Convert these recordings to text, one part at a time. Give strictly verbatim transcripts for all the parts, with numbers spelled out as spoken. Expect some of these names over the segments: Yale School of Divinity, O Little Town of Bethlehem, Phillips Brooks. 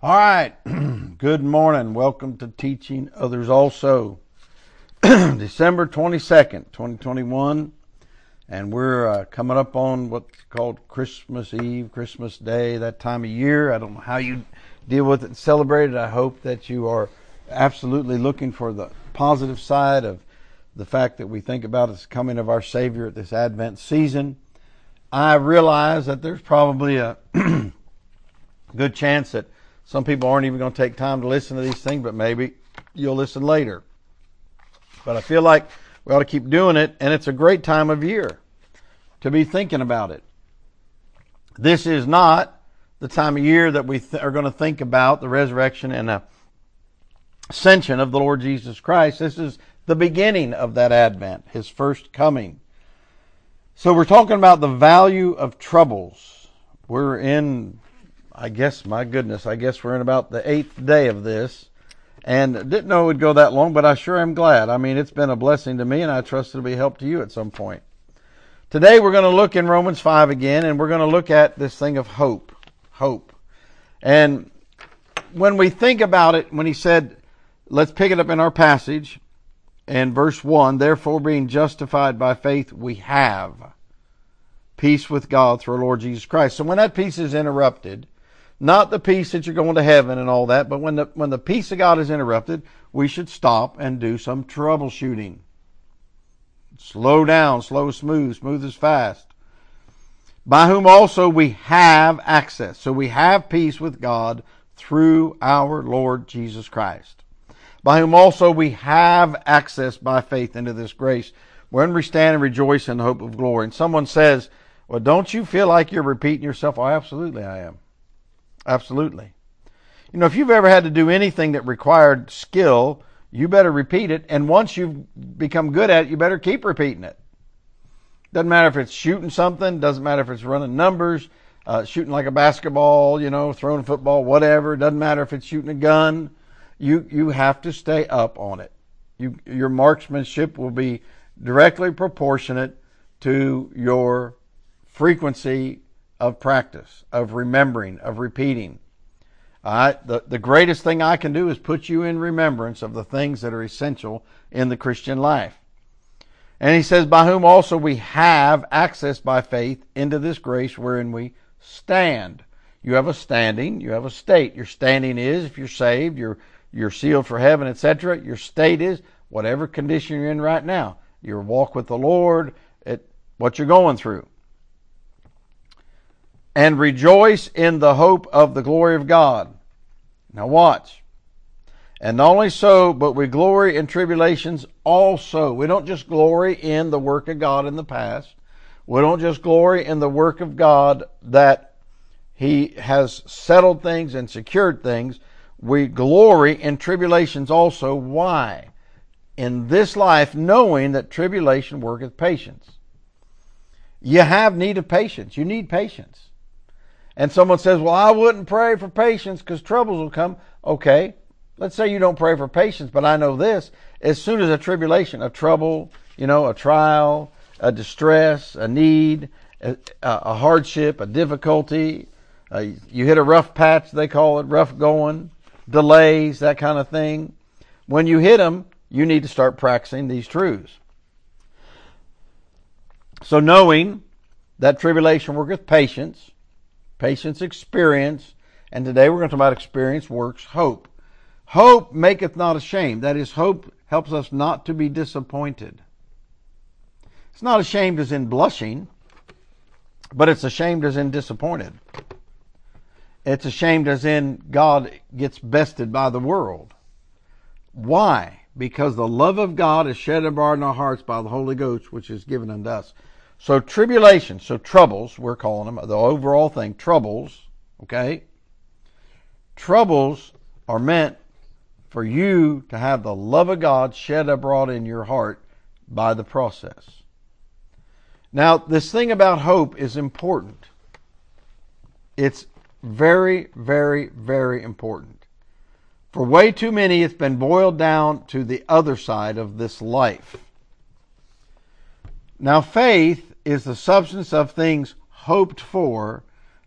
All right, good morning. Welcome to Teaching Others Also. December twenty-second, twenty twenty-one, and we're uh, coming up on what's called Christmas Eve, Christmas Day, that time of year. I don't know how you deal with it and celebrate it. I hope that you are absolutely looking for the positive side of the fact that we think about the coming of our Savior at this Advent season. I realize that there's probably a good chance that some people aren't even going to take time to listen to these things, but maybe you'll listen later. But I feel like we ought to keep doing it, and it's a great time of year to be thinking about it. This is not the time of year that we th- are going to think about the resurrection and ascension of the Lord Jesus Christ. This is the beginning of that Advent, His first coming. So we're talking about the value of troubles. We're in... I guess, my goodness, I guess we're in about the eighth day of this, and didn't know it would go that long, but I sure am glad. I mean, it's been a blessing to me, and I trust it'll be a help to you at some point. Today, we're going to look in Romans five again, and we're going to look at this thing of hope, hope. And when we think about it, when he said, let's pick it up in our passage, in verse one, therefore being justified by faith, we have peace with God through our Lord Jesus Christ. So when that peace is interrupted, not the peace that you're going to heaven and all that, but when the when the peace of God is interrupted, we should stop and do some troubleshooting. Slow down, slow, smooth, smooth as fast. By whom also we have access. So we have peace with God through our Lord Jesus Christ. By whom also we have access by faith into this grace, wherein we stand and rejoice in the hope of glory. And someone says, well, don't you feel like you're repeating yourself? Oh, absolutely I am. Absolutely. You know, if you've ever had to do anything that required skill, you better repeat it. And once you've become good at it, you better keep repeating it. Doesn't matter if it's shooting something. Doesn't matter if it's running numbers, uh, shooting like a basketball, you know, throwing a football, whatever. Doesn't matter if it's shooting a gun. You you have to stay up on it. You, your marksmanship will be directly proportionate to your frequency of practice, of remembering, of repeating. Uh, the, the greatest thing I can do is put you in remembrance of the things that are essential in the Christian life. And he says, by whom also we have access by faith into this grace wherein we stand. You have a standing, you have a state. Your standing is, if you're saved, you're, you're sealed for heaven, et cetera. Your state is whatever condition you're in right now. Your walk with the Lord, at what you're going through. And rejoice in the hope of the glory of God. Now watch. And not only so, but we glory in tribulations also. We don't just glory in the work of God in the past. We don't just glory in the work of God that He has settled things and secured things. We glory in tribulations also. Why? In this life, knowing that tribulation worketh patience. You have need of patience. You need patience. And someone says, well, I wouldn't pray for patience because troubles will come. Okay, let's say you don't pray for patience, but I know this. As soon as a tribulation, a trouble, you know, a trial, a distress, a need, a, a hardship, a difficulty, uh, you hit a rough patch, they call it, rough going, delays, that kind of thing. When you hit them, you need to start practicing these truths. So knowing that tribulation worketh patience, patience, experience, and today we're going to talk about experience, works, hope. Hope maketh not ashamed. That is, hope helps us not to be disappointed. It's not ashamed as in blushing, but it's ashamed as in disappointed. It's ashamed as in God gets bested by the world. Why? Because the love of God is shed abroad in our hearts by the Holy Ghost, which is given unto us. So tribulation, so troubles, we're calling them, the overall thing, troubles, okay? Troubles are meant for you to have the love of God shed abroad in your heart by the process. Now, this thing about hope is important. It's very, very, very important. For way too many, it's been boiled down to the other side of this life. Now, faith is the substance of things hoped for,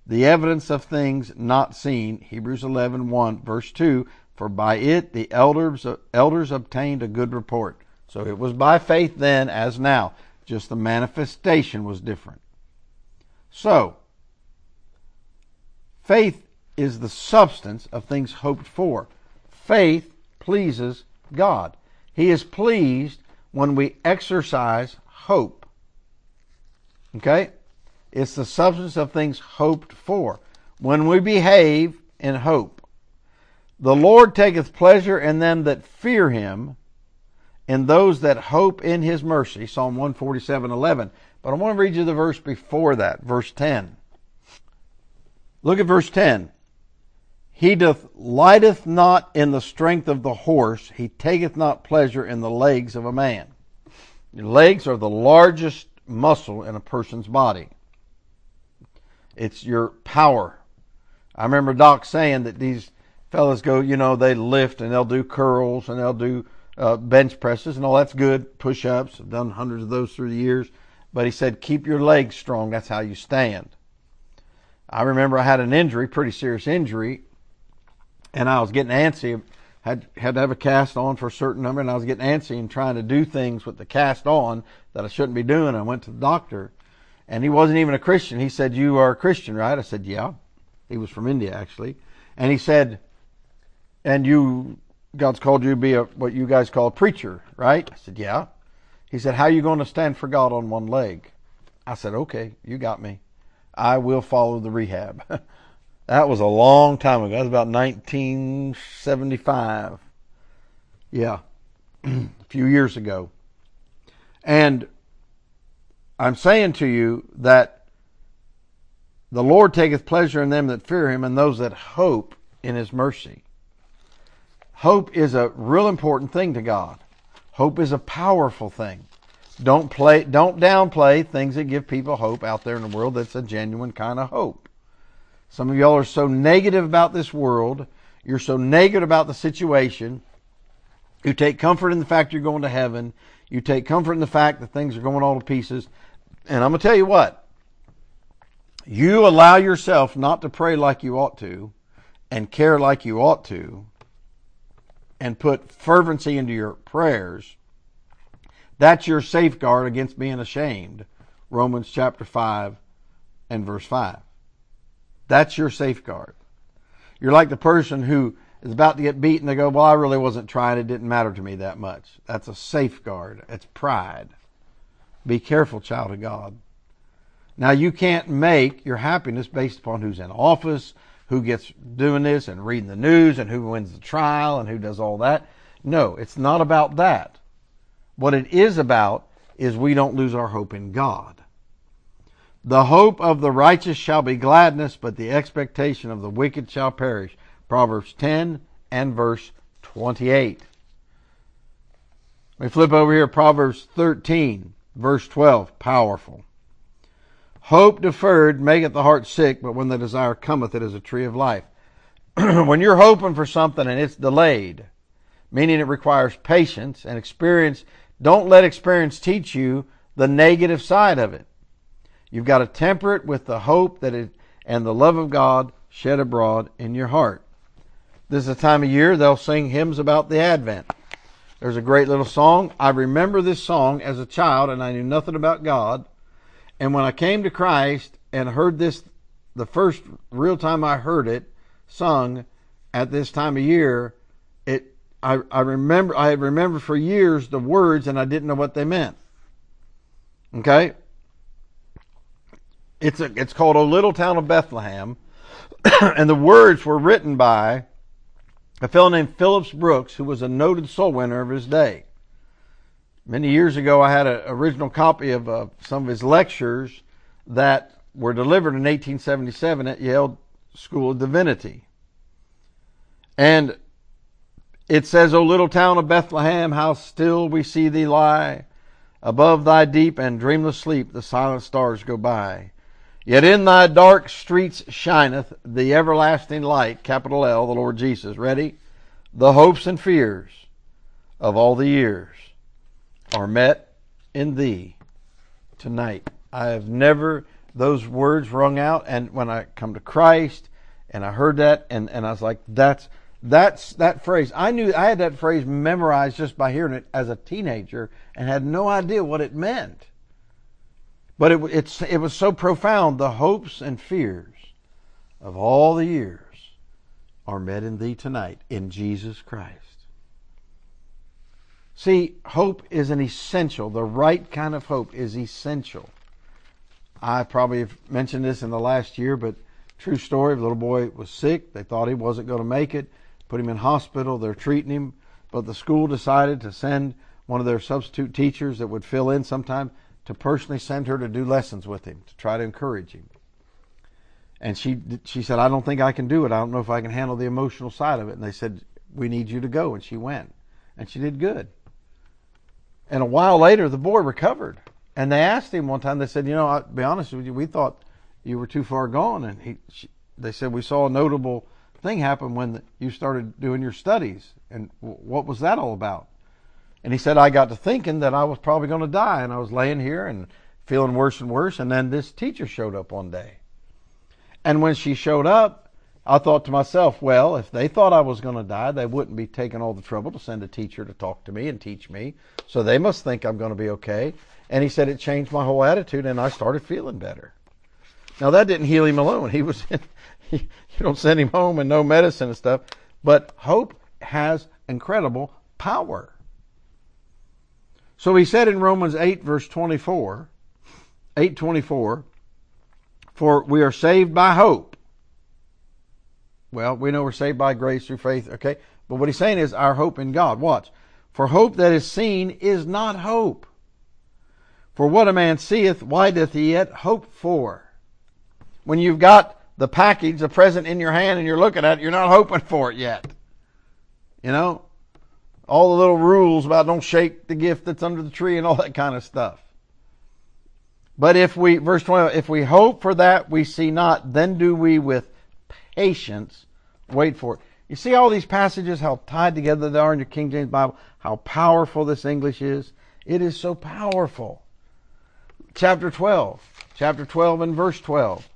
the evidence of things not seen, Hebrews eleven, one, verse two, for by it the elders, elders obtained a good report. So it was by faith then as now, just the manifestation was different. So, faith is the substance of things hoped for. Faith pleases God. He is pleased when we exercise hope. Okay? It's the substance of things hoped for. When we behave in hope. The Lord taketh pleasure in them that fear him, in those that hope in his mercy. Psalm one forty-seven, eleven. But I want to read you the verse before that, verse ten. Look at verse ten. He delighteth not in the strength of the horse. He taketh not pleasure in the legs of a man. Your legs are the largest muscle in a person's body. It's your power. I remember Doc saying that these fellas go, you know, they lift and they'll do curls and they'll do uh, bench presses and all that's good. Push-ups. I've done hundreds of those through the years. But he said, keep your legs strong. That's how you stand. I remember I had an injury, pretty serious injury. And I was getting antsy, had had to have a cast on for a certain number, and I was getting antsy and trying to do things with the cast on that I shouldn't be doing. I went to the doctor, and he wasn't even a Christian. He said, you are a Christian, right? I said, yeah. He was from India, actually. And he said, and you, God's called you to be a, what you guys call a preacher, right? I said, yeah. He said, how are you going to stand for God on one leg? I said, okay, you got me. I will follow the rehab. That was a long time ago. That was about nineteen seventy-five. Yeah, a few years ago. And I'm saying to you that the Lord taketh pleasure in them that fear him and those that hope in his mercy. Hope is a real important thing to God. Hope is a powerful thing. Don't play, don't downplay things that give people hope out there in the world. That's a genuine kind of hope. Some of y'all are so negative about this world. You're so negative about the situation. You take comfort in the fact you're going to heaven. You take comfort in the fact that things are going all to pieces. And I'm going to tell you what. You allow yourself not to pray like you ought to and care like you ought to and put fervency into your prayers. That's your safeguard against being ashamed. Romans chapter five and verse five. That's your safeguard. You're like the person who is about to get beat and they go, well, I really wasn't trying. It didn't matter to me that much. That's a safeguard. It's pride. Be careful, child of God. Now, you can't make your happiness based upon who's in office, who gets doing this and reading the news and who wins the trial and who does all that. No, it's not about that. What it is about is we don't lose our hope in God. The hope of the righteous shall be gladness, but the expectation of the wicked shall perish. Proverbs ten and verse twenty-eight. We flip over here, Proverbs thirteen, verse twelve. Powerful. Hope deferred maketh the heart sick, but when the desire cometh, it is a tree of life. When you're hoping for something and it's delayed, meaning it requires patience and experience, don't let experience teach you the negative side of it. You've got to temper it with the hope that it and the love of God shed abroad in your heart. This is a time of year they'll sing hymns about the Advent. There's a great little song. I remember this song as a child and I knew nothing about God. And when I came to Christ and heard this, the first real time I heard it sung at this time of year, it I, I remember I had remembered for years the words and I didn't know what they meant. Okay? It's a, it's called O Little Town of Bethlehem, and the words were written by a fellow named Phillips Brooks, who was a noted soul winner of his day. Many years ago, I had an original copy of uh, some of his lectures that were delivered in eighteen seventy-seven at Yale School of Divinity. And it says, O little town of Bethlehem, how still we see thee lie. Above thy deep and dreamless sleep the silent stars go by. Yet in thy dark streets shineth the everlasting light, capital L, the Lord Jesus. Ready? The hopes and fears of all the years are met in thee tonight. I have never those words rung out. And when I come to Christ and I heard that, and, and I was like, that's, that's that phrase. I knew I had that phrase memorized just by hearing it as a teenager and had no idea what it meant. But it, it's, it was so profound. The hopes and fears of all the years are met in thee tonight in Jesus Christ. See, hope is an essential. The right kind of hope is essential. I probably have mentioned this in the last year, but true story, the little boy was sick. They thought he wasn't going to make it. Put him in hospital. They're treating him. But the school decided to send one of their substitute teachers that would fill in sometime to personally send her to do lessons with him, to try to encourage him. And she she said, I don't think I can do it. I don't know if I can handle the emotional side of it. And they said, we need you to go. And she went. And she did good. And a while later, the boy recovered. And they asked him one time, they said, you know, I'll be honest with you, we thought you were too far gone. And he, she, they said, we saw a notable thing happen when the, you started doing your studies. And w- what was that all about? And he said, I got to thinking that I was probably going to die. And I was laying here and feeling worse and worse. And then this teacher showed up one day. And when she showed up, I thought to myself, well, if they thought I was going to die, they wouldn't be taking all the trouble to send a teacher to talk to me and teach me. So they must think I'm going to be okay. And he said it changed my whole attitude, and I started feeling better. Now, that didn't heal him alone. He was in, he, you don't send him home and no medicine and stuff. But hope has incredible power. So he said in Romans eight, verse twenty-four, eight twenty-four, for we are saved by hope. Well, we know we're saved by grace through faith, okay? But what he's saying is our hope in God. Watch. For hope that is seen is not hope. For what a man seeth, why doth he yet hope for? When you've got the package, the present in your hand, and you're looking at it, you're not hoping for it yet. You know? All the little rules about don't shake the gift that's under the tree and all that kind of stuff. But if we, verse twenty, if we hope for that we see not, then do we with patience wait for it. You see all these passages, how tied together they are in your King James Bible, how powerful this English is. It is so powerful. Chapter twelve, chapter twelve and verse twelve.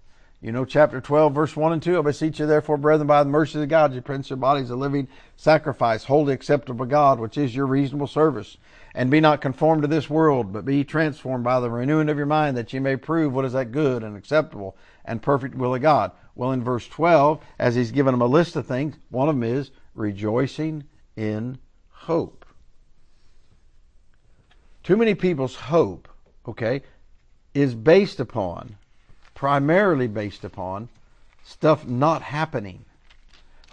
You know chapter twelve, verse one and two. I beseech you therefore, brethren, by the mercies of God, you present your bodies a living sacrifice, wholly acceptable to God, which is your reasonable service. And be not conformed to this world, but be transformed by the renewing of your mind, that ye may prove what is that good and acceptable and perfect will of God. Well, in verse twelve, as he's given them a list of things, one of them is rejoicing in hope. Too many people's hope, okay, is based upon, primarily based upon, stuff not happening.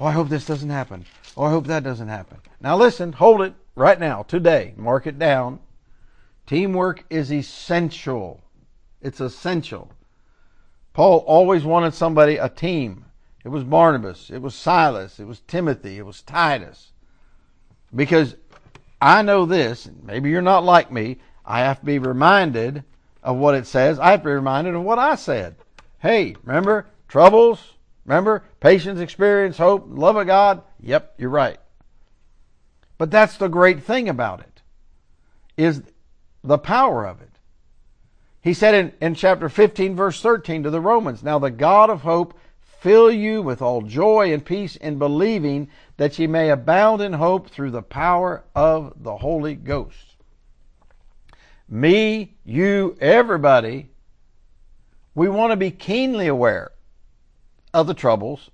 Oh, I hope this doesn't happen. Oh, I hope that doesn't happen. Now listen, hold it. Right now, today, mark it down. Teamwork is essential. It's essential. Paul always wanted somebody, a team. It was Barnabas. It was Silas. It was Timothy. It was Titus. Because I know this, maybe you're not like me, I have to be reminded of what it says. I have to be reminded of what I said. Hey, remember, troubles, remember, patience, experience, hope, love of God. Yep, you're right. But that's the great thing about it, is the power of it. He said in, in chapter fifteen, verse thirteen to the Romans, now the God of hope fill you with all joy and peace in believing, that ye may abound in hope through the power of the Holy Ghost. Me, you, everybody, we want to be keenly aware of the troubles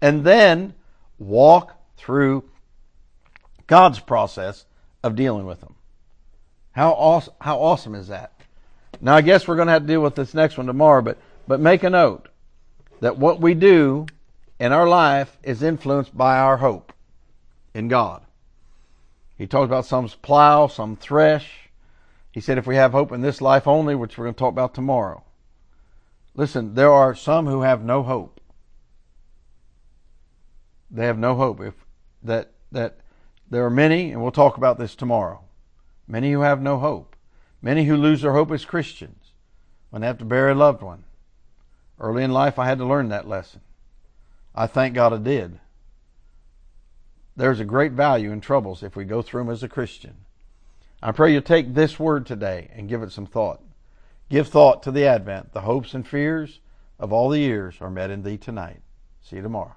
and then walk through God's process of dealing with them. How awesome, how awesome is that? Now, I guess we're going to have to deal with this next one tomorrow, but, but make a note that what we do in our life is influenced by our hope in God. He talked about some plow, some thresh. He said if we have hope in this life only, which we're going to talk about tomorrow. Listen, there are some who have no hope. They have no hope. If that that There are many, and we'll talk about this tomorrow, many who have no hope. Many who lose their hope as Christians when they have to bury a loved one. Early in life, I had to learn that lesson. I thank God I did. There's a great value in troubles if we go through them as a Christian. I pray you'll take this word today and give it some thought. Give thought to the Advent. The hopes and fears of all the years are met in thee tonight. See you tomorrow.